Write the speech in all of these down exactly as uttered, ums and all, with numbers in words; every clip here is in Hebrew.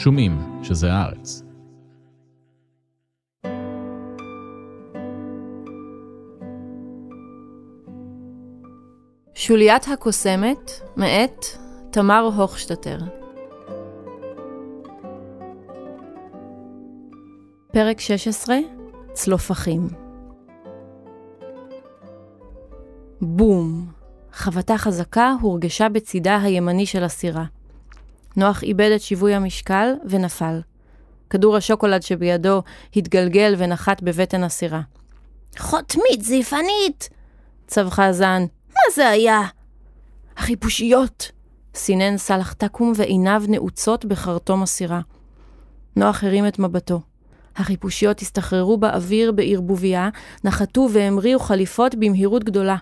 שומעים שזה הארץ. שוליית הקוסמת, מאת תמר הוכשטטר. פרק שש עשרה, צלופחים. בום! חבטה חזקה הורגשה בצידה הימני של הסירה. נוח איבד את שיווי המשקל ונפל. כדור השוקולד שבידו התגלגל ונחת בבטן הסירה. חותמית זיפנית! צבחה זן. מה זה היה? החיפושיות! סינן סלח תקום ועיניו נעוצות בחרטום הסירה. נוח הרים את מבטו. החיפושיות הסתחררו באוויר בערבוביה, נחתו והמריאו חליפות במהירות גדולה.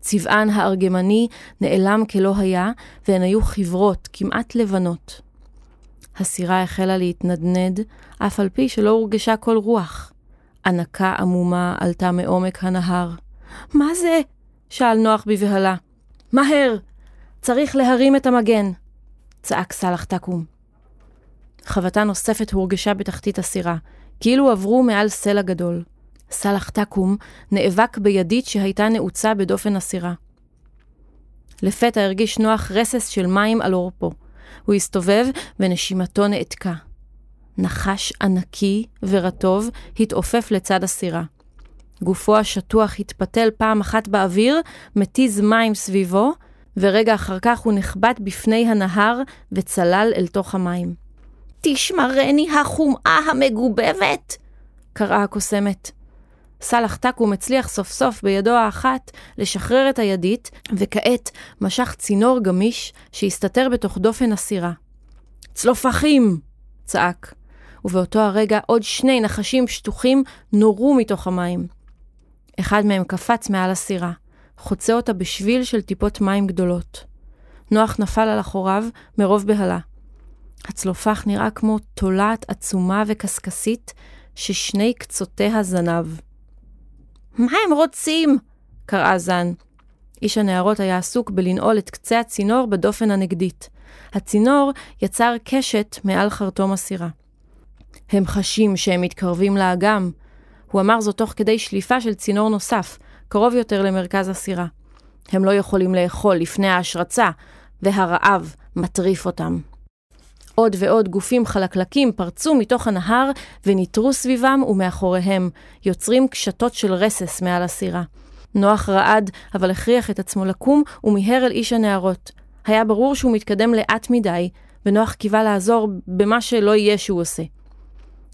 צבען הארגמני נעלם כלא היה, והן היו חברות, כמעט לבנות. הסירה החלה להתנדנד, אף על פי שלא הורגשה כל רוח. ענקה עמומה עלתה מעומק הנהר. מה זה? שאל נוח בבהלה. מהר! צריך להרים את המגן! צעק סלח תקום. חבטה נוספת הורגשה בתחתית הסירה, כאילו עברו מעל סלע גדול. סלח תקום נאבק בידית שהייתה נעוצה בדופן הסירה. לפתע הרגיש נוח רסס של מים על אורפו. הוא הסתובב ונשימתו נעתקה. נחש ענקי ורטוב התעופף לצד הסירה. גופו השטוח התפתל פעם אחת באוויר, מתיז מים סביבו, ורגע אחר כך הוא נחבט בפני הנהר וצלל אל תוך המים. תשמרני החומאה המגובבת! קראה הקוסמת. סלח תקום הצליח סוף סוף בידו האחת לשחרר את הידית, וכעת משך צינור גמיש שהסתתר בתוך דופן הסירה. צלופחים! צעק. ובאותו הרגע עוד שני נחשים שטוחים נורו מתוך המים. אחד מהם קפץ מעל הסירה, חוצה אותה בשביל של טיפות מים גדולות. נוח נפל על אחוריו מרוב בהלה. הצלופח נראה כמו תולעת עצומה וקסקסית ששני קצותיה זנב. מה הם רוצים? קראה זן. איש הנערות היה עסוק בלנעול את קצה הצינור בדופן הנגדית. הצינור יצר קשת מעל חרטום הסירה. הם חשים שהם מתקרבים לאגם. הוא אמר זאת תוך כדי שליפה של צינור נוסף, קרוב יותר למרכז הסירה. הם לא יכולים לאכול לפני ההשרצה, והרעב מטריף אותם. עוד ועוד גופים חלקלקים פרצו מתוך הנהר וניטרו סביבם ומאחוריהם, יוצרים קשתות של רסס מעל הסירה. נוח רעד, אבל הכריח את עצמו לקום ומיהר אל איש הנערות. היה ברור שהוא מתקדם לאט מדי, ונוח קיווה לעזור במה שלא יהיה שהוא עושה.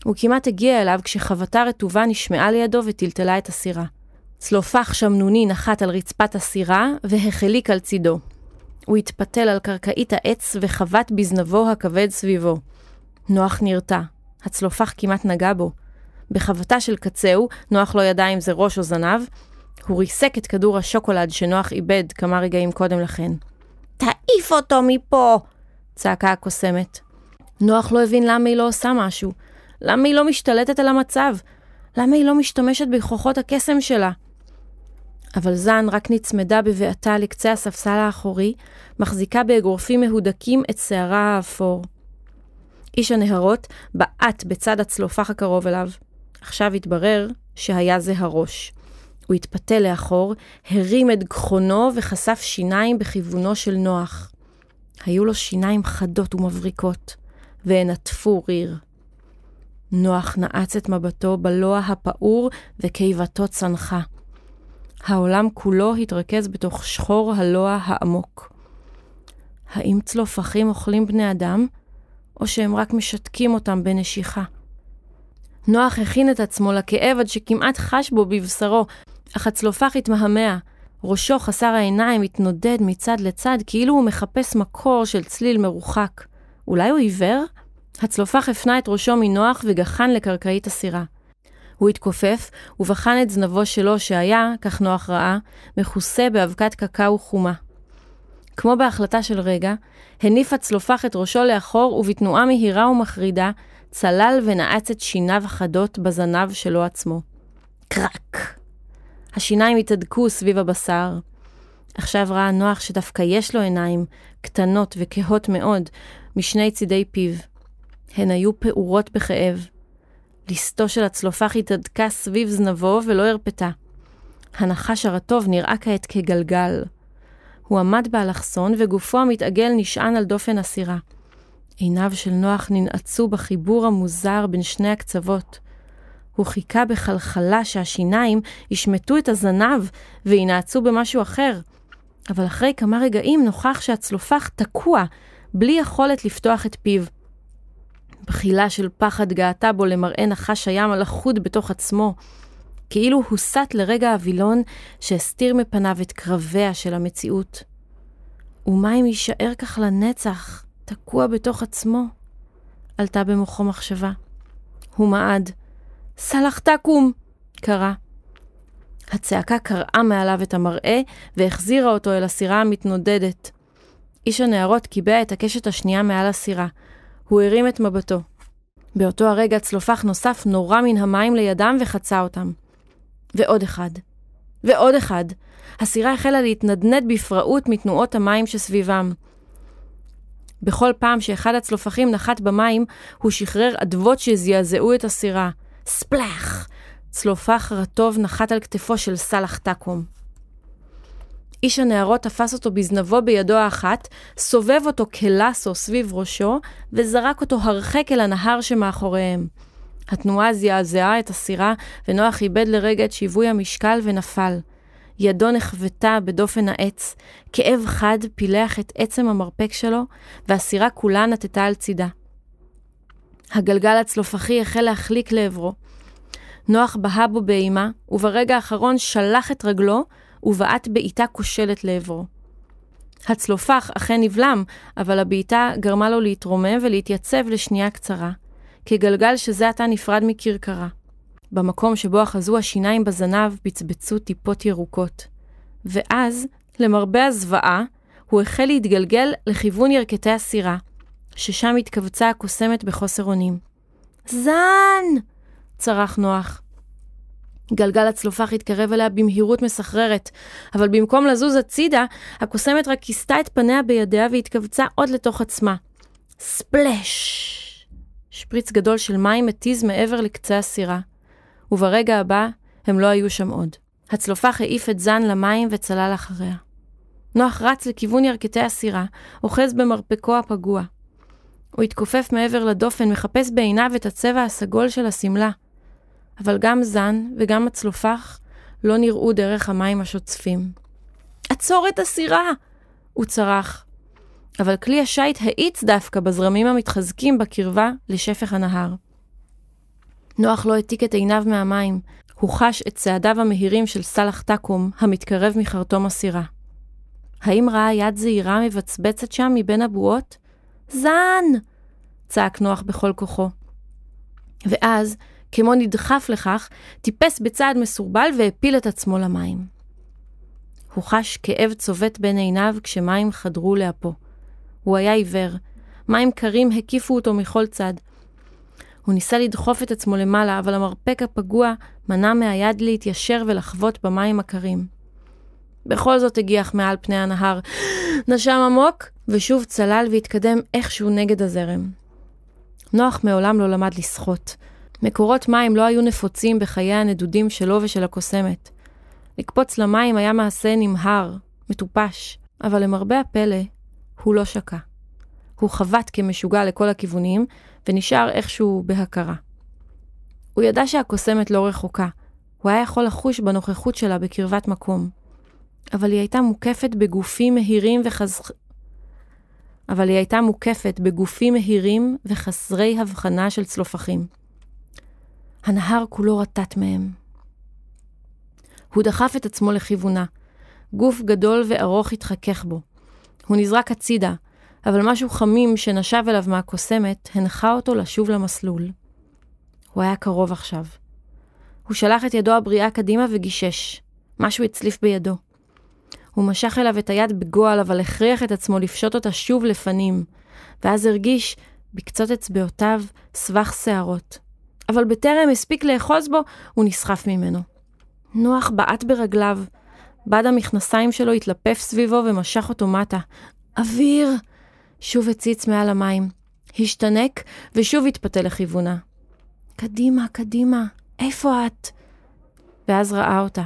הוא כמעט הגיע אליו כשחבטה רטובה נשמעה לידו וטלטלה את הסירה. צלופח שמנוני נחת על רצפת הסירה והחליק על צידו. הוא התפתל על קרקעית העץ וחבט בזנבו הכבד סביבו. נוח נרתע. הצלופח כמעט נגע בו. בחבטה של קצהו, נוח לא ידע אם זה ראש או זנב, הוא ריסק את כדור השוקולד שנוח איבד כמה רגעים קודם לכן. תעיף אותו מפה! צעקה הקוסמת. נוח לא הבין למה היא לא עושה משהו. למה היא לא משתלטת על המצב? למה היא לא משתמשת בכוחות הקסם שלה? אבל זן רק נצמדה בבעתה לקצה הספסל האחורי, מחזיקה באגרופים מהודקים את שערה האפור. איש הנהרות בעט בצד הצלופח הקרוב אליו. עכשיו התברר שהיה זה הראש. הוא התפתל לאחור, הרים את גחונו וחשף שיניים בכיוונו של נוח. היו לו שיניים חדות ומבריקות, והן עטפו ריר. נוח נעץ את מבטו בלוע הפעור וקיבתו צנחה. העולם כולו התרכז בתוך שחור הלוע העמוק. האם צלופחים אוכלים בני אדם, או שהם רק משתקים אותם בנשיכה? נוח הכין את עצמו לכאב עד שכמעט חש בו בבשרו, אך הצלופח התמהמה. ראשו חסר העיניים התנודד מצד לצד כאילו הוא מחפש מקור של צליל מרוחק. אולי הוא עיוור? הצלופח הפנה את ראשו מנוח וגחן לקרקעית הסירה. הוא התכופף ובחן את זנבו שלו שהיה, כך נוח ראה, מכוסה באבקת קקאו חומה. כמו בהחלטה של רגע, הניף הצלופח את ראשו לאחור ובתנועה מהירה ומחרידה, צלל ונעץ את שיניו החדות בזנב שלו עצמו. קרק! השיניים התהדקו סביב הבשר. עכשיו ראה נוח שדווקא יש לו עיניים, קטנות וכהות מאוד, משני צידי פיו. הן היו פעורות בכאב. ליסתו של הצלופח התהדקה סביב זנבו ולא הרפתה. הנחש הרטוב נראה כעת כגלגל. הוא עמד באלכסון וגופו המתעגל נשען על דופן הסירה. עיניו של נוח ננעצו בחיבור המוזר בין שני הקצוות. הוא חיכה בחלחלה שהשיניים ישמטו את הזנב וינעצו במשהו אחר. אבל אחרי כמה רגעים נוכח שהצלופח תקוע, בלי יכולת לפתוח את פיו. בחילה של פחד געתה בו למראה נחש הים הלכוד בתוך עצמו, כאילו הוסט לרגע אבילון שהסתיר מפניו את קרביה של המציאות. ומה אם יישאר כך לנצח, תקוע בתוך עצמו? עלתה במוחו מחשבה. הוא מעד. סלח תקום, קרא. הצעקה קראה מעליו את המראה והחזירה אותו אל הסירה המתנודדת. איש הנערות קיבע את הקשת השנייה מעל הסירה. הוא הרים את מבטו. באותו הרגע צלופח נוסף נורא מן המים לידם וחצה אותם. ועוד אחד. ועוד אחד. הסירה החלה להתנדנד בפראות מתנועות המים שסביבם. בכל פעם שאחד הצלופחים נחת במים, הוא שחרר עדבות שזעזעו את הסירה. ספלח! צלופח רטוב נחת על כתפו של סלח תקום. איש הנערות תפס אותו בזנבו בידו האחת, סובב אותו כלסו סביב ראשו, וזרק אותו הרחק אל הנהר שמאחוריהם. התנועה זעזעה את הסירה, ונוח איבד לרגע את שיווי המשקל ונפל. ידו נחבטה בדופן העץ, כאב חד פילח את עצם המרפק שלו, והסירה כולה נטטה על צידה. הגלגל הצלופחי החל להחליק לעברו. נוח בהה בו באימה, וברגע האחרון שלח את רגלו, ובעט בעיטה כושלת לעברו. הצלופח אכן נבלם, אבל הבעיטה גרמה לו להתרומם ולהתייצב לשנייה קצרה, כגלגל שזה עתה נפרד מקרקרה. במקום שבו אחזו השיניים בזנב בצבצו טיפות ירוקות. ואז, למרבה הזוועה, הוא החל להתגלגל לכיוון ירקתי הסירה, ששם התכווצה הקוסמת בחוסר אונים. זן! צרח נוח. גלגל הצלופח התקרב אליה במהירות מסחררת, אבל במקום לזוז הצידה, הקוסמת רק כיסתה את פניה בידיה והתכווצה עוד לתוך עצמה. ספלש! שפריץ גדול של מים מטיז מעבר לקצה הסירה. וברגע הבא, הם לא היו שם עוד. הצלופח העיף את זן למים וצלל אחריה. נוח רץ לכיוון ירקתי הסירה, אוחז במרפקו הפגוע. הוא התכופף מעבר לדופן, מחפש בעיניו את הצבע הסגול של הסמלה. אבל גם זן וגם הצלופח לא נראו דרך המים השוצפים. עצור את הסירה! הוא צרח. אבל כלי השייט האיץ דווקא בזרמים המתחזקים בקרבה לשפך הנהר. נוח לא העתיק את עיניו מהמים. הוא חש את צעדיו המהירים של סלח תקום המתקרב מחרטום הסירה. האם ראה יד זעירה מבצבצת שם מבין הבועות? זן! צעק נוח בכל כוחו. ואז, כמו נדחף לכך, טיפס בצעד מסורבל והפיל את עצמו למים. הוא חש כאב צובט בין עיניו כשמים חדרו לאפו. הוא היה עיוור. מים קרים הקיפו אותו מכל צד. הוא ניסה לדחוף את עצמו למעלה, אבל המרפק הפגוע מנע מהיד להתיישר ולחוות במים הקרים. בכל זאת הגיח מעל פני הנהר, נשם עמוק, ושוב צלל והתקדם איכשהו נגד הזרם. נוח מעולם לא למד לשחות. מקורות מים לא היו נפוצים בחיי הנדודים שלו ושל הקוסמת. לקפוץ למים היה מעשה נמהר, מטופש, אבל למרבה הפלא, הוא לא שקע. הוא חבט כמשוגע לכל הכיוונים, ונשאר איכשהו בהכרה. הוא ידע שהקוסמת לא רחוקה. הוא היה יכול לחוש בנוכחות שלה בקרבת מקום. אבל היא הייתה מוקפת בגופים מהירים וחז... אבל היא הייתה מוקפת בגופים מהירים וחסרי הבחנה של צלופחים. הנהר כולו רטט מהם. הוא דחף את עצמו לכיוונה. גוף גדול וארוך התחכך בו. הוא נזרק הצידה, אבל משהו חמים שנשב אליו מהקוסמת הנחה אותו לשוב למסלול. הוא היה קרוב עכשיו. הוא שלח את ידו הבריאה קדימה וגישש. משהו הצליף בידו. הוא משך אליו את היד בגועל, אבל הכריח את עצמו לפשוט אותה שוב לפנים, ואז הרגיש בקצות אצבעותיו סבך שערות. אבל בטרם הספיק לאחוז בו, הוא נסחף ממנו. נוח בעט ברגליו, בד המכנסיים שלו התלפף סביבו ומשך אותו מטה. אוויר! שוב הציץ מעל המים. השתנק ושוב התפתה לכיוונה. קדימה, קדימה, איפה את? ואז ראה אותה.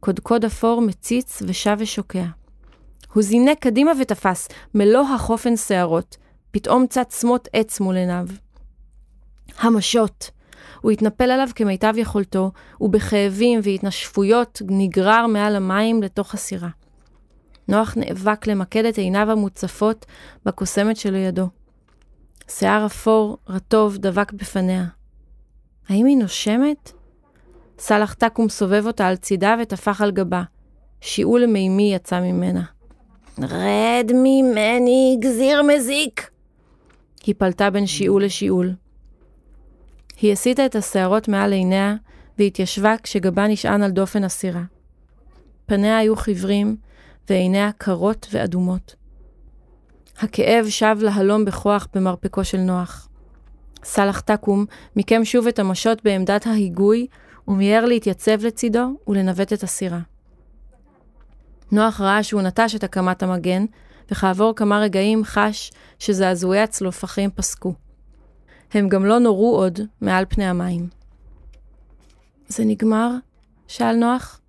קודקוד אפור מציץ ושב ושוקע. הוא זינק קדימה ותפס, מלוא החופן שערות. פתאום צץ סמות עץ מול עיניו. המשות. הוא התנפל עליו כמיטב יכולתו, ובכאבים והתנשפויות נגרר מעל המים לתוך הסירה. נוח נאבק למקד את עיניו המוצפות בקוסמת שלידו. שיער אפור, רטוב, דבק בפניה. האם היא נושמת? סלח תקום סובב אותה על צידה ותפח על גבה. שיעול מימי יצא ממנה. רד ממני, גזיר מזיק! היא פלטה בין שיעול לשיעול. היא הסיטה את השערות מעל עיניה והתיישבה כשגבה נשען על דופן הסירה. פניה היו חיוורים ועיניה קרות ואדומות. הכאב שב להלום בכוח במרפקו של נוח. סלח תקום מיקם שוב את המשות בעמדת ההיגוי ומיהר להתייצב לצידו ולנווט את הסירה. נוח ראה שהוא נטש את הקמת המגן, וכעבור כמה רגעים חש שזעזועי הצלופחים פסקו. הם גם לא נורו עוד מעל פני המים. זה נגמר? שאל נוח.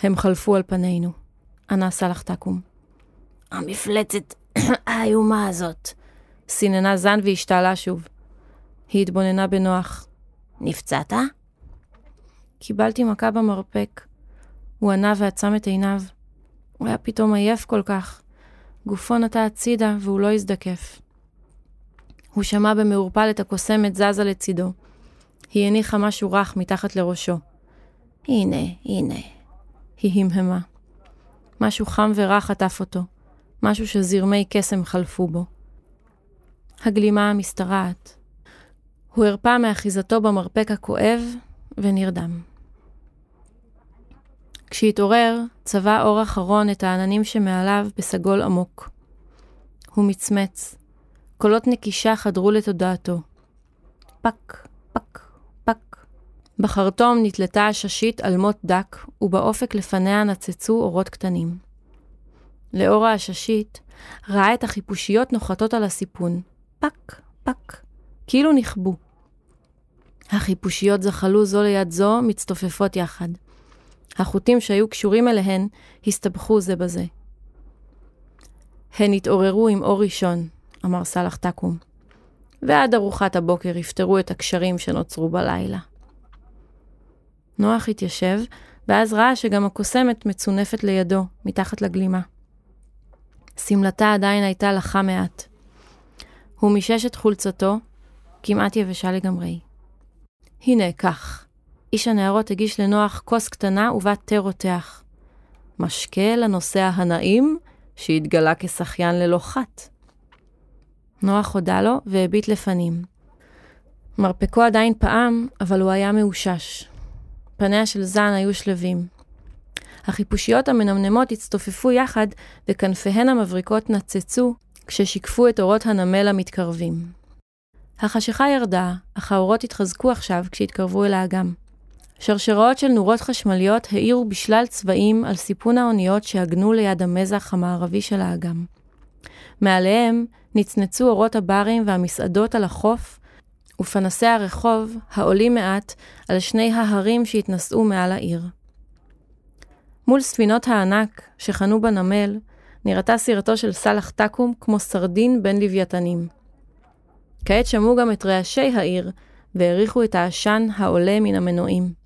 הם חלפו על פנינו. ענה סלח תקום. המפלצת האיומה הזאת. סיננה זן והשתעלה שוב. היא התבוננה בנוח. נפצעת? קיבלתי מכה במרפק. הוא ענה ועצם את עיניו. הוא היה פתאום עייף כל כך. גופו נטה הצידה והוא לא הזדקף. הוא שמע במעורפל את הקוסמת זזה לצידו. היא הניחה משהו רך מתחת לראשו. הנה, הנה. היא המהמה. משהו חם ורח עטף אותו. משהו שזרמי קסם חלפו בו. הגלימה המשתרעת. הוא הרפא מאחיזתו במרפק הכואב ונרדם. כשהתעורר, צבע אור אחרון את העננים שמעליו בסגול עמוק. הוא מצמץ. קולות נקישה חדרו לתודעתו. פק, פק, פק. בחרטום נתלתה הששית על מות דק, ובאופק לפניה נצצו אורות קטנים. לאור הששית ראה את החיפושיות נוחתות על הסיפון. פק, פק. כאילו נחבו. החיפושיות זחלו זו ליד זו, מצטופפות יחד. החוטים שהיו קשורים אליהן הסתבכו זה בזה. הן התעוררו עם אור ראשון, אמר סלח תקום, ועד ארוחת הבוקר יפתרו את הקשרים שנוצרו בלילה. נוח התיישב, ואז ראה שגם הקוסמת מצונפת לידו, מתחת לגלימה. סמלתה עדיין הייתה לחה מעט. הוא מישש את חולצתו, כמעט יבשה לגמרי. הנה, כך. איש הנערות הגיש לנוח כוס קטנה ובת תר רותח. משקה לנושא הנעים שהתגלה כשחיין ללא חת. נוח הודה לו והביט לפנים. מרפקו עדיין פעם, אבל הוא היה מאושש. פניה של זן היו שלבים. החיפושיות המנמנמות הצטופפו יחד וכנפיהן המבריקות נצצו כששיקפו את אורות הנמל המתקרבים. החשיכה ירדה, אך האורות התחזקו עכשיו כשהתקרבו אל האגם. שרשראות של נורות חשמליות העירו בשלל צבעים על סיפון האוניות שעגנו ליד המזח המערבי של האגם. מעליהם נצנצו אורות הברים והמסעדות על החוף ופנסי הרחוב העולים מעט על שני ההרים שהתנסעו מעל העיר. מול ספינות הענק שחנו בנמל נראתה סירתו של סלח תקום כמו סרדין בין לוויתנים. כעת שמעו גם את רעשי העיר והעריכו את העשן העולה מן המנועים.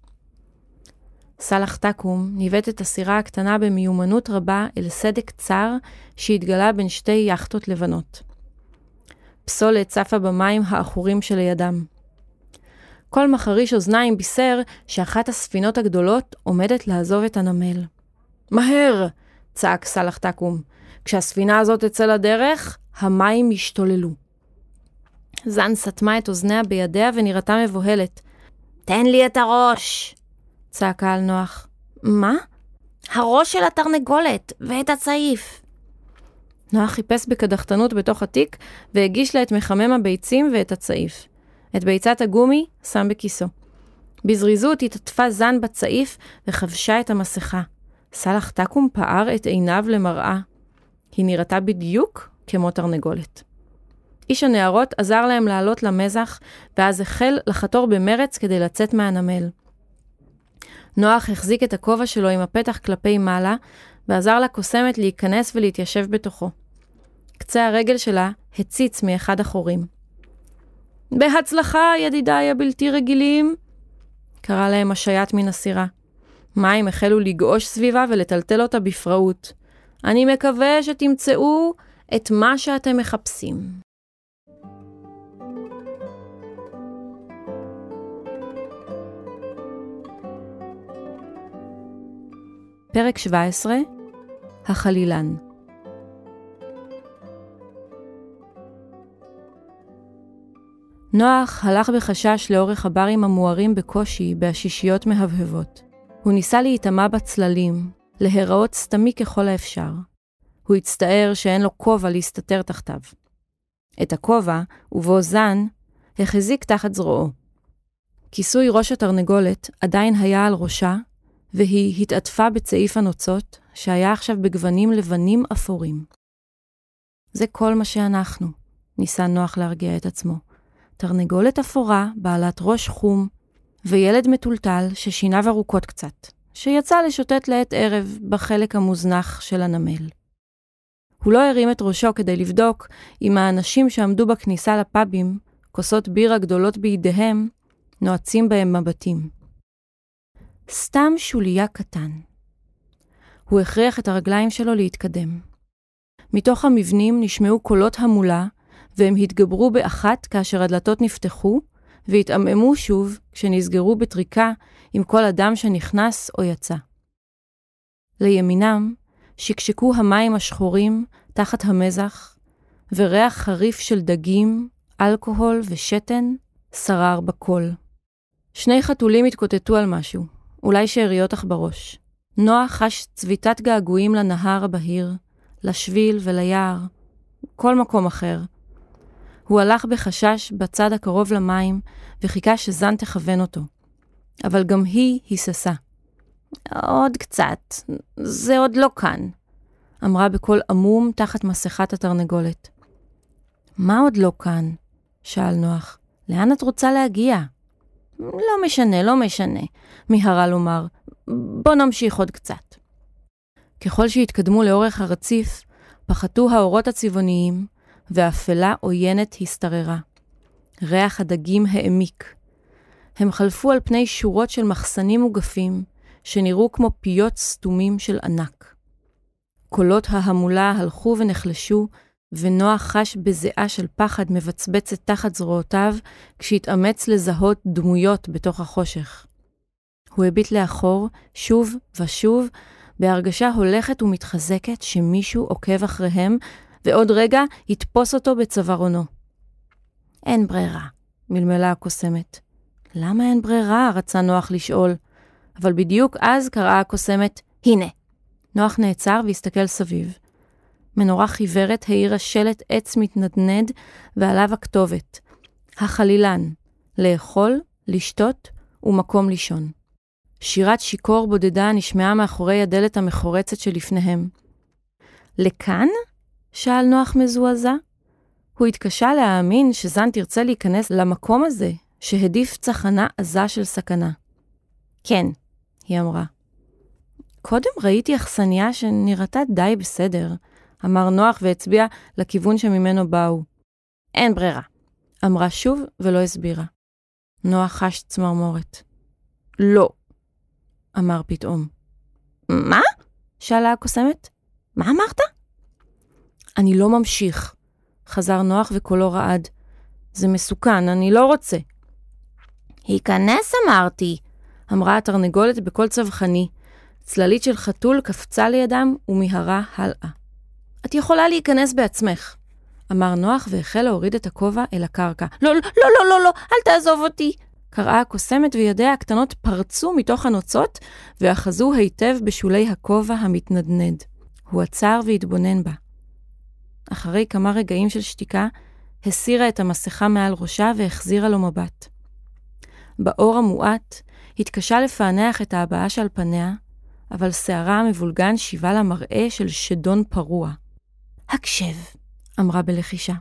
סלח תקום ניווט את הסירה הקטנה במיומנות רבה אל סדק צר שהתגלה בין שתי יחטות לבנות. פסולת צפה במים האחורים שלידם. כל מחריש אוזניים בישר שאחת הספינות הגדולות עומדת לעזוב את הנמל. מהר! צעק סלח תקום. כשהספינה הזאת תצא לדרך, המים ישתוללו. זן סתמה את אוזניה בידיה ונראתה מבוהלת. תן לי את הראש! צעקה על נוח. מה? הראש של התרנגולת ואת הצעיף. נוח חיפש בקדחתנות בתוך התיק והגיש לה את מחמם הביצים ואת הצעיף. את ביצת הגומי שם בכיסו. בזריזות התעטפה זן בצעיף וחבשה את המסכה. סלח תקום פער את עיניו למראה. היא נראתה בדיוק כמו תרנגולת. איש הנערות עזר להם לעלות למזח, ואז החל לחתור במרץ כדי לצאת מהנמל. נוח החזיק את הכובע שלו עם הפתח כלפי מעלה, ועזר לקוסמת להיכנס ולהתיישב בתוכו. קצה הרגל שלה הציץ מאחד החורים. "בהצלחה, ידידיי הבלתי רגילים!" קרא להם השיית מן הסירה. מים החלו לגעוש סביבה ולטלטל אותה בפראות. "אני מקווה שתמצאו את מה שאתם מחפשים." פרק שבע עשרה, החלילן. נוח הלך בחשש לאורך הברים המוארים בקושי, בהשישיות מהבהבות. הוא ניסה להתאמה בצללים, להיראות סתמי ככל האפשר. הוא הצטער שאין לו כובע להסתתר תחתיו. את הכובע, ובו זן, החזיק תחת זרועו. כיסוי ראש התרנגולת עדיין היה על ראשה, והיא התעטפה בצעיף הנוצות, שהיה עכשיו בגוונים לבנים אפורים. "זה כל מה שאנחנו", ניסה נוח להרגיע את עצמו. תרנגולת אפורה, בעלת ראש חום, וילד מטולטל ששיניו ארוכות קצת, שיצא לשוטט לעת ערב בחלק המוזנח של הנמל. הוא לא הרים את ראשו כדי לבדוק אם האנשים שעמדו בכניסה לפאבים, כוסות בירה גדולות בידיהם, נועצים בהם מבטים. סתם שוליה קטן. הוא הכריח את הרגליים שלו להתקדם. מתוך המבנים נשמעו קולות המולה, והם התגברו באחת כאשר הדלתות נפתחו, והתאממו שוב כשנסגרו בטריקה עם כל אדם שנכנס או יצא. לימינם שקשקו המים השחורים תחת המזח, וריח חריף של דגים, אלכוהול ושתן שרר בכל. שני חתולים התקוטטו על משהו. אולי שאריות אך בראש. נוח חש צביטת געגועים לנהר הבהיר, לשביל וליער, כל מקום אחר. הוא הלך בחשש בצד הקרוב למים, וחיכה שזן תכוון אותו. אבל גם היא היססה. "עוד קצת, זה עוד לא כאן", אמרה בקול עמום תחת מסכת התרנגולת. "מה עוד לא כאן?" שאל נוח. "לאן את רוצה להגיע?" "לא משנה, לא משנה", מהרה לומר. "בוא נמשיך עוד קצת." ככל שהתקדמו לאורך הרציף, פחתו האורות הצבעוניים, והאפלה עוינת הסתררה. ריח הדגים העמיק. הם חלפו על פני שורות של מחסנים מוגפים, שנראו כמו פיות סתומים של ענק. קולות ההמולה הלכו ונחלשו, ונוח חש בזיעה של פחד מבצבצת תחת זרועותיו, כשהתאמץ לזהות דמויות בתוך החושך. הוא הביט לאחור, שוב ושוב, בהרגשה הולכת ומתחזקת שמישהו עוקב אחריהם, ועוד רגע יתפוס אותו בצווארונו. "אין ברירה", מלמלה הקוסמת. "למה אין ברירה?" רצה נוח לשאול. אבל בדיוק אז קראה הקוסמת, "הנה". נוח נעצר והסתכל סביב. מנורה חיוורת העירה שלט עץ מתנדנד, ועליו הכתובת. "החלילן, לאכול, לשתות ומקום לישון". שירת שיקור בודדה נשמעה מאחורי הדלת המחורצת שלפניהם. "לכאן?" שאל נוח מזועזע. הוא התקשה להאמין שזן תרצה להיכנס למקום הזה, שהדיף צחנה עזה של סכנה. "כן", היא אמרה. "קודם ראיתי אכסניה שנראתה די בסדר", אמר נוח והצביע לכיוון שממנו באו. "אין ברירה", אמרה שוב ולא הסבירה. נוח חש צמרמורת. "לא", אמר פתאום. "מה?" שאלה הקוסמת. "מה אמרת?" "אני לא ממשיך", חזר נוח וקולו רעד. "זה מסוכן, אני לא רוצה." "היכנס אמרתי", אמרה התרנגולת בקול צווחני. צללית של חתול קפצה לידם ומיהרה הלאה. "את יכולה להיכנס בעצמך", אמר נוח והחל להוריד את הכובע אל הקרקע. "לא, לא, לא, לא, לא, אל תעזוב אותי", קראה הקוסמת וידיה הקטנות פרצו מתוך הנוצות ואחזו היטב בשולי הכובע המתנדנד. הוא עצר והתבונן בה. אחרי כמה רגעים של שתיקה, הסירה את המסכה מעל ראשה והחזירה לו מבט. באור המועט, התקשה לפענח את ההבעה שעל פניה, אבל שערה המבולגן שיבה למראה של שדון פרוע. "הקשב", אמרה בלחישה.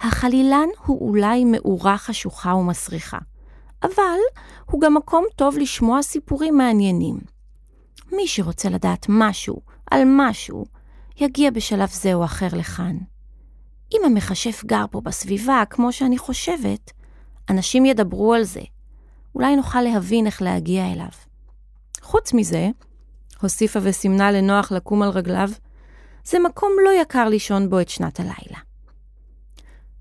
החלילן הוא אולי מאורה חשוכה ומסריחה, אבל הוא גם מקום טוב לשמוע סיפורים מעניינים. מי שרוצה לדעת משהו על משהו, יגיע בשלב זה או אחר לכאן. אם המחשף גר פה בסביבה, כמו שאני חושבת, אנשים ידברו על זה. אולי נוכל להבין איך להגיע אליו. חוץ מזה, הוסיפה וסימנה לנוח לקום על רגליו, זה מקום לא יקר לישון בו את שנת הלילה.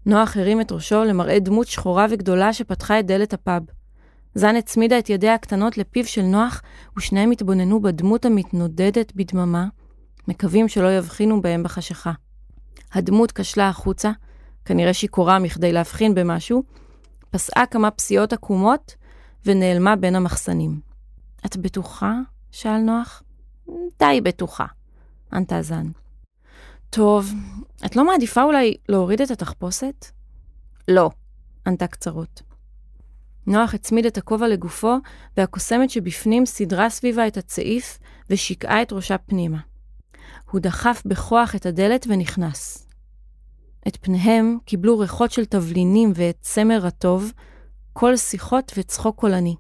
נוח הרים את ראשו למראה דמות שחורה וגדולה שפתחה את דלת הפאב. זן הצמידה את ידיה הקטנות לפיו של נוח, ושניהם התבוננו בדמות המתנודדת בדממה, מקווים שלא יבחינו בהם בחשיכה. הדמות כשלה החוצה, כנראה שיקורה מכדי להבחין במשהו, פסעה כמה פסיעות עקומות ונעלמה בין המחסנים. את בטוחה? שאל נוח. די בטוחה, ענתה זן. טוב, את לא מעדיפה אולי להוריד את התחפושת? לא, ענתה קצרות. נוח הצמיד את הכובע לגופו, והקוסמת שבפנים סדרה סביבה את הצעיף ושיקעה את ראשה פנימה. הוא דחף בכוח את הדלת ונכנס. את פניהם קיבלו ריחות של תבלינים ואת צמר הטוב, כל שיחות וצחוק קולני.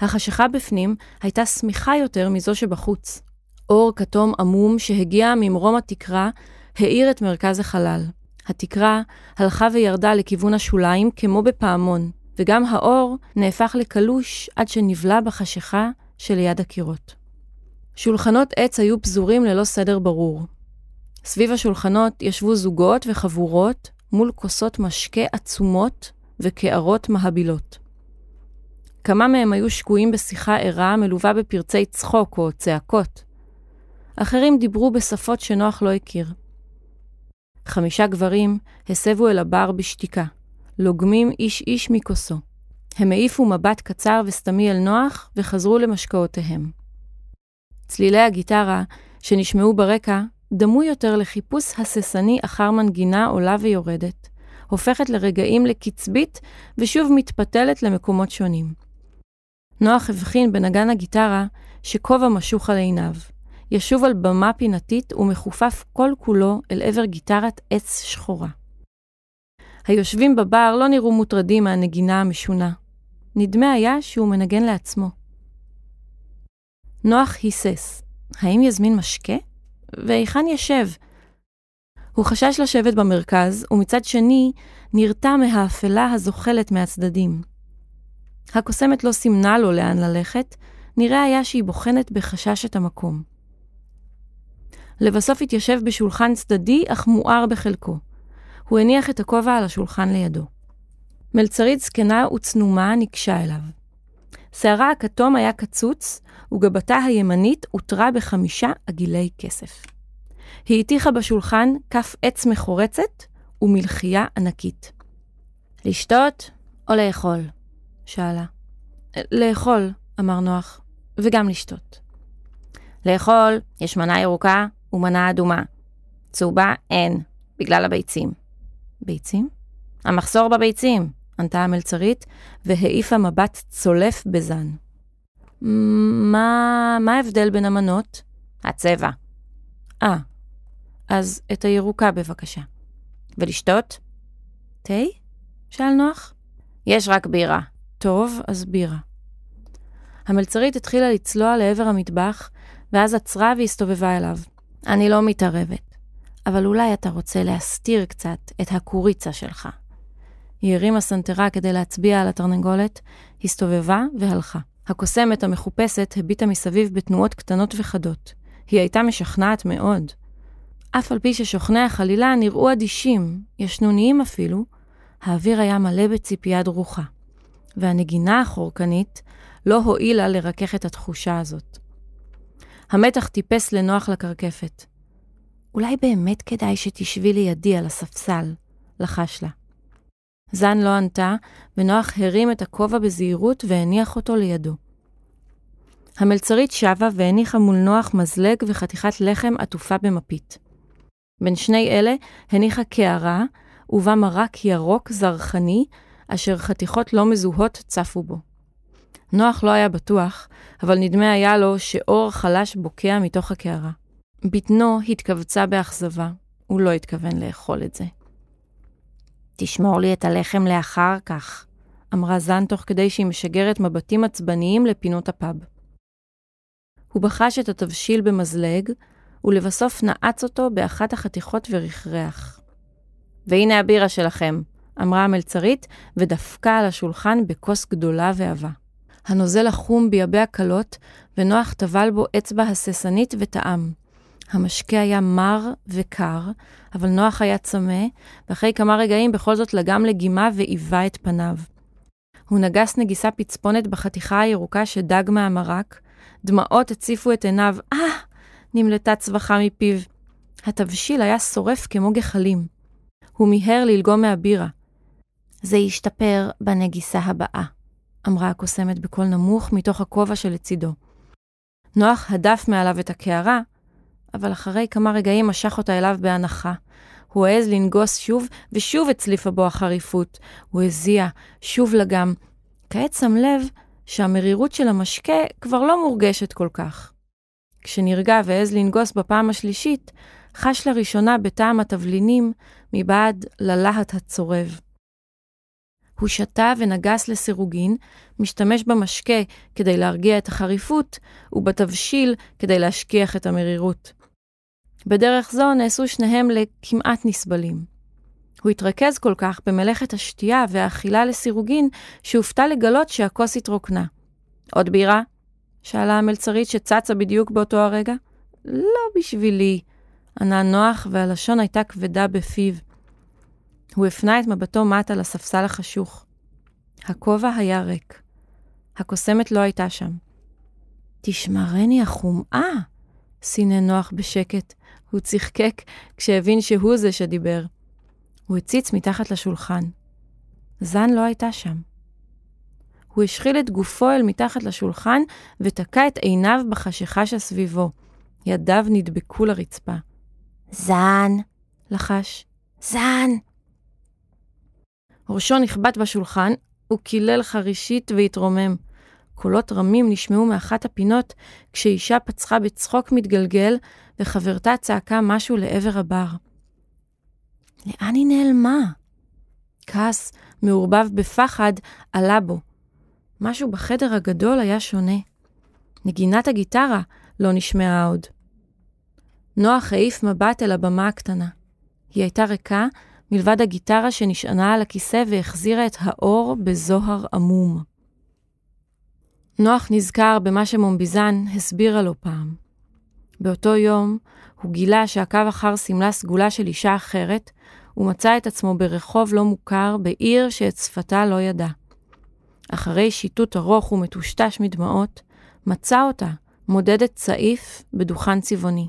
החשיכה בפנים הייתה סמיכה יותר מזו שבחוץ. אור כתום עמום שהגיע ממרום התקרה האיר את מרכז החלל. התקרה הלכה וירדה לכיוון השוליים כמו בפעמון, וגם האור נהפך לקלוש עד שנבלה בחשיכה שליד הקירות. שולחנות עץ היו פזורים ללא סדר ברור. סביב השולחנות ישבו זוגות וחבורות מול כוסות משקה עצומות וקערות מהבילות. כמה מהם היו שקועים בשיחה ערה מלווה בפרצי צחוק או צעקות. אחרים דיברו בשפות שנוח לא הכיר. חמישה גברים הסבו אל הבר בשתיקה, לוגמים איש איש מכוסו. הם העיפו מבט קצר וסתמי אל נוח וחזרו למשקעותיהם. צלילי הגיטרה שנשמעו ברקע דמו יותר לחיפוש הססני אחר מנגינה עולה ויורדת, הופכת לרגעים לקצבית ושוב מתפתלת למקומות שונים. נוח הבחין בנגן הגיטרה שכובע משוך על עיניו, ישוב על במה פינתית ומחופף כל כולו אל עבר גיטרת עץ שחורה. היושבים בבר לא נראו מוטרדים מהנגינה המשונה. נדמה היה שהוא מנגן לעצמו. נוח היסס. האם יזמין משקה? ואיכן ישב? הוא חשש לשבת במרכז, ומצד שני נרתע מהאפלה הזוחלת מהצדדים. הקוסמת לא סימנה לו לאן ללכת, נראה היה שהיא בוחנת בחשש את המקום. לבסוף התיישב בשולחן צדדי, אך מואר בחלקו. הוא הניח את הכובע על השולחן לידו. מלצרית זקנה וצנומה נקשה אליו. שערה הכתום היה קצוץ, וגבתה הימנית הותרה בחמישה עגילי כסף. היא התיחה בשולחן כף עץ מחורצת ומלחייה ענקית. לשתות או לאכול? שאלה. לאכול, אמר נוח, וגם לשתות. לאכול, יש מנה ירוקה ומנה אדומה. צהובה אין, בגלל הביצים. ביצים? המחסור בביצים, ענתה המלצרית, והעיפה מבט צולף בזן. מה, מה ההבדל בין המנות? הצבע. אה, אז את הירוקה בבקשה. ולשתות? תה? שאל נוח. יש רק בירה. טוב, אז בירה. המלצרית התחילה לצלוע לעבר המטבח, ואז עצרה והסתובבה אליו. אני לא מתערבת, אבל אולי אתה רוצה להסתיר קצת את הקוריצה שלך. היא הרימה סנטרה כדי להצביע על התרנגולת, הסתובבה והלכה. הקוסמת המחופשת הביטה מסביב בתנועות קטנות וחדות. היא הייתה משכנעת מאוד. אף על פי ששוכני החלילה נראו אדישים, ישנוניים אפילו, האוויר היה מלא בציפייה דרוכה, והנגינה החורקנית לא הועילה לרכך את התחושה הזאת. המתח טיפס לנוח לקרקפת. אולי באמת כדאי שתשבי לידי על הספסל, לחש לה. זן לא ענתה, ונוח הרים את הכובע בזהירות והניח אותו לידו. המלצרית שבה והניחה מול נוח מזלג וחתיכת לחם עטופה במפית. בין שני אלה הניחה קערה, ובה מרק ירוק זרחני, אשר חתיכות לא מזוהות צפו בו. נוח לא היה בטוח, אבל נדמה היה לו שאור חלש בוקע מתוך הקערה. בטנו התכווצה באכזבה, הוא לא התכוון לאכול את זה. תשמור לי את הלחם לאחר כך, אמרה זן תוך כדי שהיא משגרת מבטים עצבניים לפינות הפאב. הוא בחש את התבשיל במזלג, ולבסוף נעץ אותו באחת החתיכות ורחרח. והנה הבירה שלכם, אמרה המלצרית, ודפקה על השולחן בכוס גדולה ועבה. הנוזל החום ביבי הקלות, ונוח טבל בו אצבע הססנית וטעם. המשקה היה מר וקר, אבל נוח היה צמא, ואחרי כמה רגעים בכל זאת לגם לגימה ואיבה את פניו. הוא נגס נגיסה פצפונת בחתיכה הירוקה שדג מהמרק, דמעות הציפו את עיניו, אה, ah! נמלטה צווחה מפיו. התבשיל היה שורף כמו גחלים. הוא מיהר ללגום מהבירה. זה ישתפר בנגיסה הבאה, אמרה הקוסמת בקול נמוך מתוך הכובע שלצידו. נוח הדף מעליו את הקערה, אבל אחרי כמה רגעים משך אותה אליו בהנחה. הוא העז לנגוס שוב, ושוב הצליפה בו החריפות. הוא הזיע, שוב לגם. כעת שם לב שהמרירות של המשקה כבר לא מורגשת כל כך. כשנרגע והעז לנגוס בפעם השלישית, חש לראשונה בטעם התבלינים מבעד ללהט הצורב. הוא שתה ונגס לסירוגין, משתמש במשקה כדי להרגיע את החריפות, ובתבשיל כדי להשכיח את המרירות. בדרך זו נעשו שניהם לכמעט נסבלים. הוא התרכז כל כך במלאכת השתייה והאכילה לסירוגין, שהופתע לגלות שהכוס התרוקנה. עוד בירה? שאלה המלצרית שצצה בדיוק באותו הרגע. לא בשבילי, ענה נוח, והלשון הייתה כבדה בפיו. הוא הפנה את מבטו מטה לספסל החשוך. הכובע היה ריק. הקוסמת לא הייתה שם. תשמרני החומאה, סינא נוח בשקט. הוא צחקק כשהבין שהוא זה שדיבר. הוא הציץ מתחת לשולחן. זן לא הייתה שם. הוא השחיל את גופו אל מתחת לשולחן ותקע את עיניו בחשיכה שסביבו. ידיו נדבקו לרצפה. זן, לחש. זן. ראשון נחבט בשולחן, הוא קילל חרישית והתרומם. קולות רמים נשמעו מאחת הפינות כשאישה פצחה בצחוק מתגלגל וחברתה צעקה משהו לעבר הבר. לאן היא נעלמה? כעס, מעורבב בפחד, עלה בו. משהו בחדר הגדול היה שונה. נגינת הגיטרה לא נשמעה עוד. נוח העיף מבט אל הבמה הקטנה. היא הייתה ריקה, מלבד הגיטרה שנשענה על הכיסא והחזירה את האור בזוהר עמום. נוח נזכר במה שמומביזן הסבירה לו פעם. באותו יום הוא גילה שעקב אחר סמלה סגולה של אישה אחרת, ומצא את עצמו ברחוב לא מוכר בעיר שאת שפתה לא ידע. אחרי שיטוט ארוך ומטושטש מדמעות, מצא אותה, מודדת צעיף בדוכן צבעוני.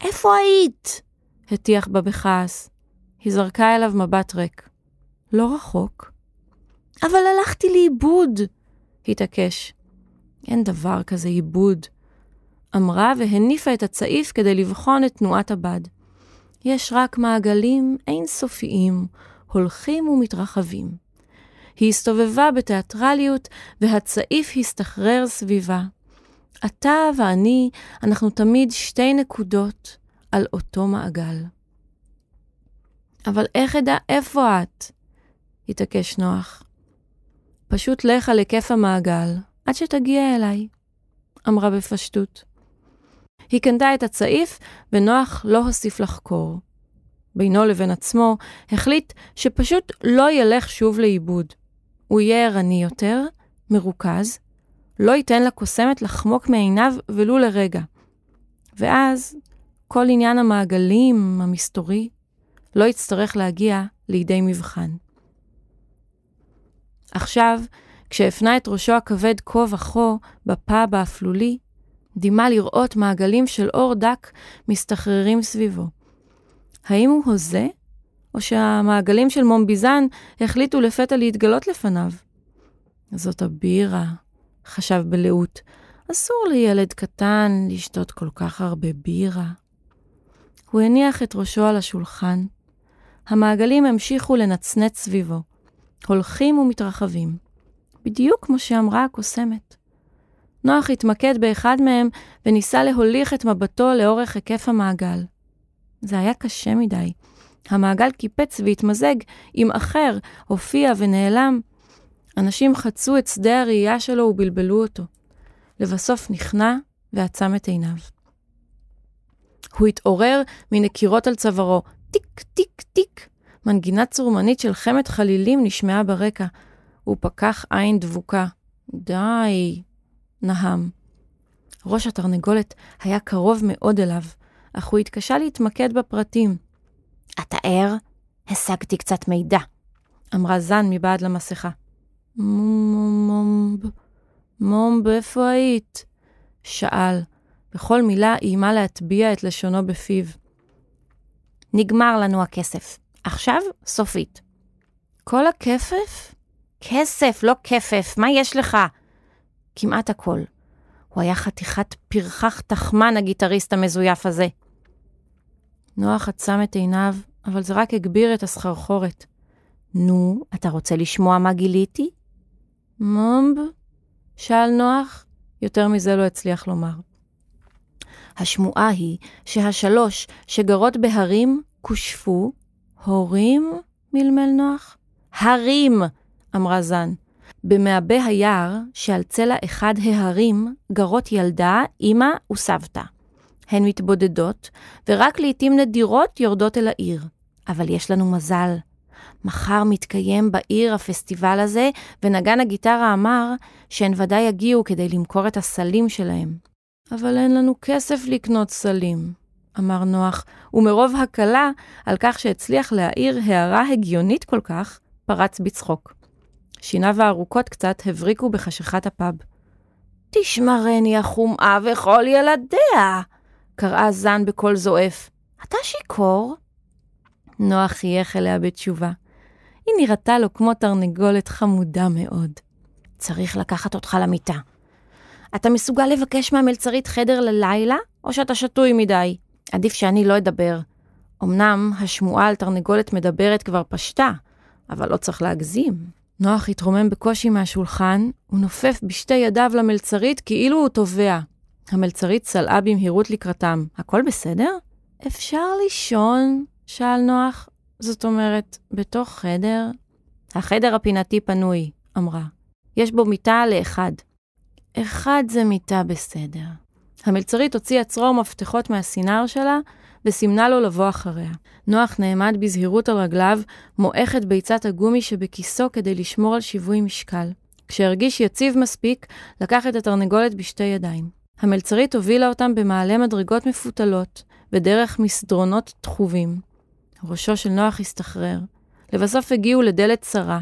איפה היית? הטיח בה בכעס. היא זרקה אליו מבט ריק. לא רחוק. אבל הלכתי לאיבוד, התעקש. אין דבר כזה איבוד, אמרה והניפה את הצעיף כדי לבחון את תנועת הבד. יש רק מעגלים אינסופיים, הולכים ומתרחבים. היא הסתובבה בתיאטרליות, והצעיף הסתחרר סביבה. אתה ואני, אנחנו תמיד שתי נקודות על אותו מעגל. אבל איך ידע איפה את? התעקש נוח. פשוט לך על היקף המעגל, עד שתגיע אליי, אמרה בפשטות. היא קנתה את הצעיף, ונוח לא הוסיף לחקור. בינו לבין עצמו, החליט שפשוט לא ילך שוב לאיבוד. הוא יהיה ערני יותר, מרוכז, לא ייתן לקוסמת לחמוק מעיניו ולו לרגע. ואז כל עניין המעגלים המסתורי לא יצטרך להגיע לידי מבחן. עכשיו, כשהפנה את ראשו הכבד כה וכה בפאב האפלולי, דימה לראות מעגלים של אור דק מסתחררים סביבו. האם הוא הוזה? או שהמעגלים של מומביזן החליטו לפתע להתגלות לפניו? זאת הבירה, חשב בלאות. אסור לילד קטן לשתות כל כך הרבה בירה. הוא הניח את ראשו על השולחן. המעגלים המשיכו לנצנץ סביבו. הולכים ומתרחבים. בדיוק כמו שאמרה הקוסמת. נוח התמקד באחד מהם וניסה להוליך את מבטו לאורך היקף המעגל. זה היה קשה מדי. המעגל קיפץ והתמזג עם אחר, הופיע ונעלם. אנשים חצו את שדה הראייה שלו ובלבלו אותו. לבסוף נכנע ועצם את עיניו. הוא התעורר מנקירות על צווארו. טיק, טיק, טיק. מנגינה צורמנית של חמת חלילים נשמעה ברקע. הוא פקח עין דבוקה. די, נהם. ראש התרנגולת היה קרוב מאוד אליו, אך הוא התקשה להתמקד בפרטים. אתה ער? השגתי קצת מידע, אמרה זן מבעד למסכה. מומב, מומב, איפה היית? שאל. בכל מילה איימה להטביע את לשונו בפיו. נגמר לנו הכסף. עכשיו סופית. כל הכסף? כסף, לא כסף. מה יש לך? כמעט הכל. הוא היה חתיכת פרחח תחמן, הגיטריסט המזויף הזה. נוח עצם את עיניו, אבל זה רק הגביר את הסחרחורת. נו, אתה רוצה לשמוע מה גיליתי? מומב? שאל נוח, יותר מזה לא הצליח לומר. השמועה היא שהשלוש שגרות בהרים כושפו. הורים? מלמל נוח. הרים! אמרה זן. במעבה היער שעל צלע אחד ההרים גרות ילדה, אמא וסבתא. הן מתבודדות ורק לעתים נדירות יורדות אל העיר. אבל יש לנו מזל. מחר מתקיים בעיר הפסטיבל הזה, ונגן הגיטרה אמר שהן ודאי יגיעו כדי למכור את הסלים שלהם. אבל אין לנו כסף לקנות סלים, אמר נוח, ומרוב הקלה על כך שהצליח להעיר הערה הגיונית כל כך, פרץ בצחוק. שיניו הארוכות קצת הבריקו בחשכת הפאב. תשמרני החומאה וכל ילדיה, קראה זן בקול זועף. אתה שיקור? נוח חייך אליה בתשובה. היא נראתה לו כמו תרנגולת חמודה מאוד. צריך לקחת אותך למיטה. אתה מסוגל לבקש מהמלצרית חדר ללילה, או שאתה שטוי מדי? עדיף שאני לא אדבר. אמנם השמועה על תרנגולת מדברת כבר פשטה, אבל לא צריך להגזים. נוח התרומם בקושי מהשולחן, הוא נופף בשתי ידיו למלצרית כאילו הוא תובע. המלצרית סלעה במהירות לקראתם. הכל בסדר? אפשר לישון? שאל נוח. זאת אומרת, בתוך חדר? החדר הפינתי פנוי, אמרה. יש בו מיטה לאחד. אחד זה מיטה בסדר. המלצרית הוציאה צרור מפתחות מהסינר שלה, וסימנה לו לבוא אחריה. נוח נעמד בזהירות על רגליו, מועכת ביצת הגומי שבכיסו כדי לשמור על שיווי משקל. כשהרגיש יציב מספיק, לקח את התרנגולת בשתי ידיים. המלצרית הובילה אותם במעלה מדרגות מפותלות, ודרך מסדרונות תחובים. ראשו של נוח הסתחרר. לבסוף הגיעו לדלת צרה.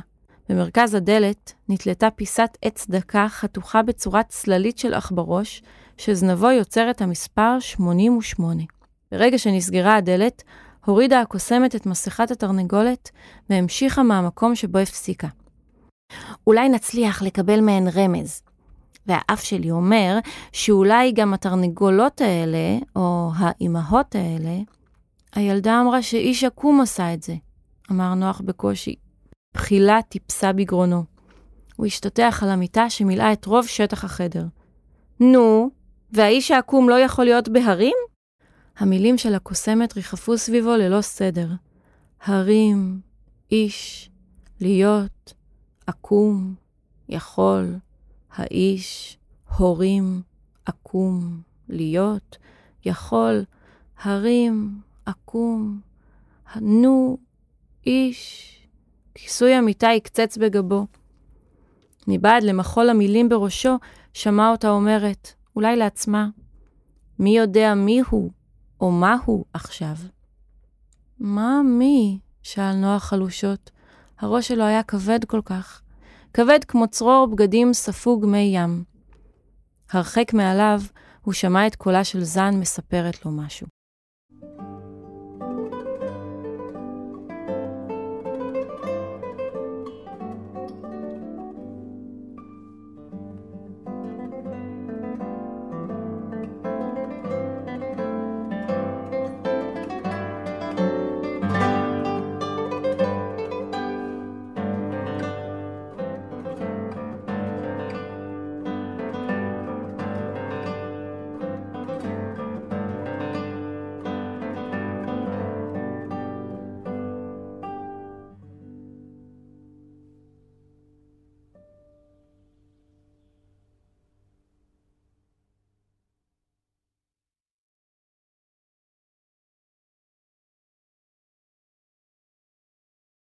במרכז הדלת נתלתה פיסת עץ דקה חתוכה בצורת צללית של אחברוש, שזנבו יוצר את המספר שמונים ושמונה. ברגע שנסגרה הדלת, הורידה הקוסמת את מסכת התרנגולת והמשיכה מהמקום שבו הפסיקה. אולי נצליח לקבל מהן רמז. והאף שלי אומר שאולי גם התרנגולות האלה, או האימהות האלה, הילדה אמרה שאיש עקום עשה את זה, אמר נוח בקושי. בחילה טיפסה בגרונו. הוא השתתח על המיטה שמילאה את רוב שטח החדר. נו, והאיש העקום לא יכול להיות בהרים? המילים של הקוסמת ריחפו סביבו ללא סדר. הרים, איש, להיות, עקום, יכול, האיש, הורים, עקום, להיות, יכול, הרים, עקום, נו, איש. כיסוי המיטה הקצץ בגבו. מבעד למחול המילים בראשו, שמע אותה אומרת, אולי לעצמה, מי יודע מי הוא, או מה הוא עכשיו? מה מי? שאל נוח חלושות. הראש שלו היה כבד כל כך. כבד כמו צרור בגדים ספוג מי ים. הרחק מעליו, הוא שמע את קולה של זן מספרת לו משהו.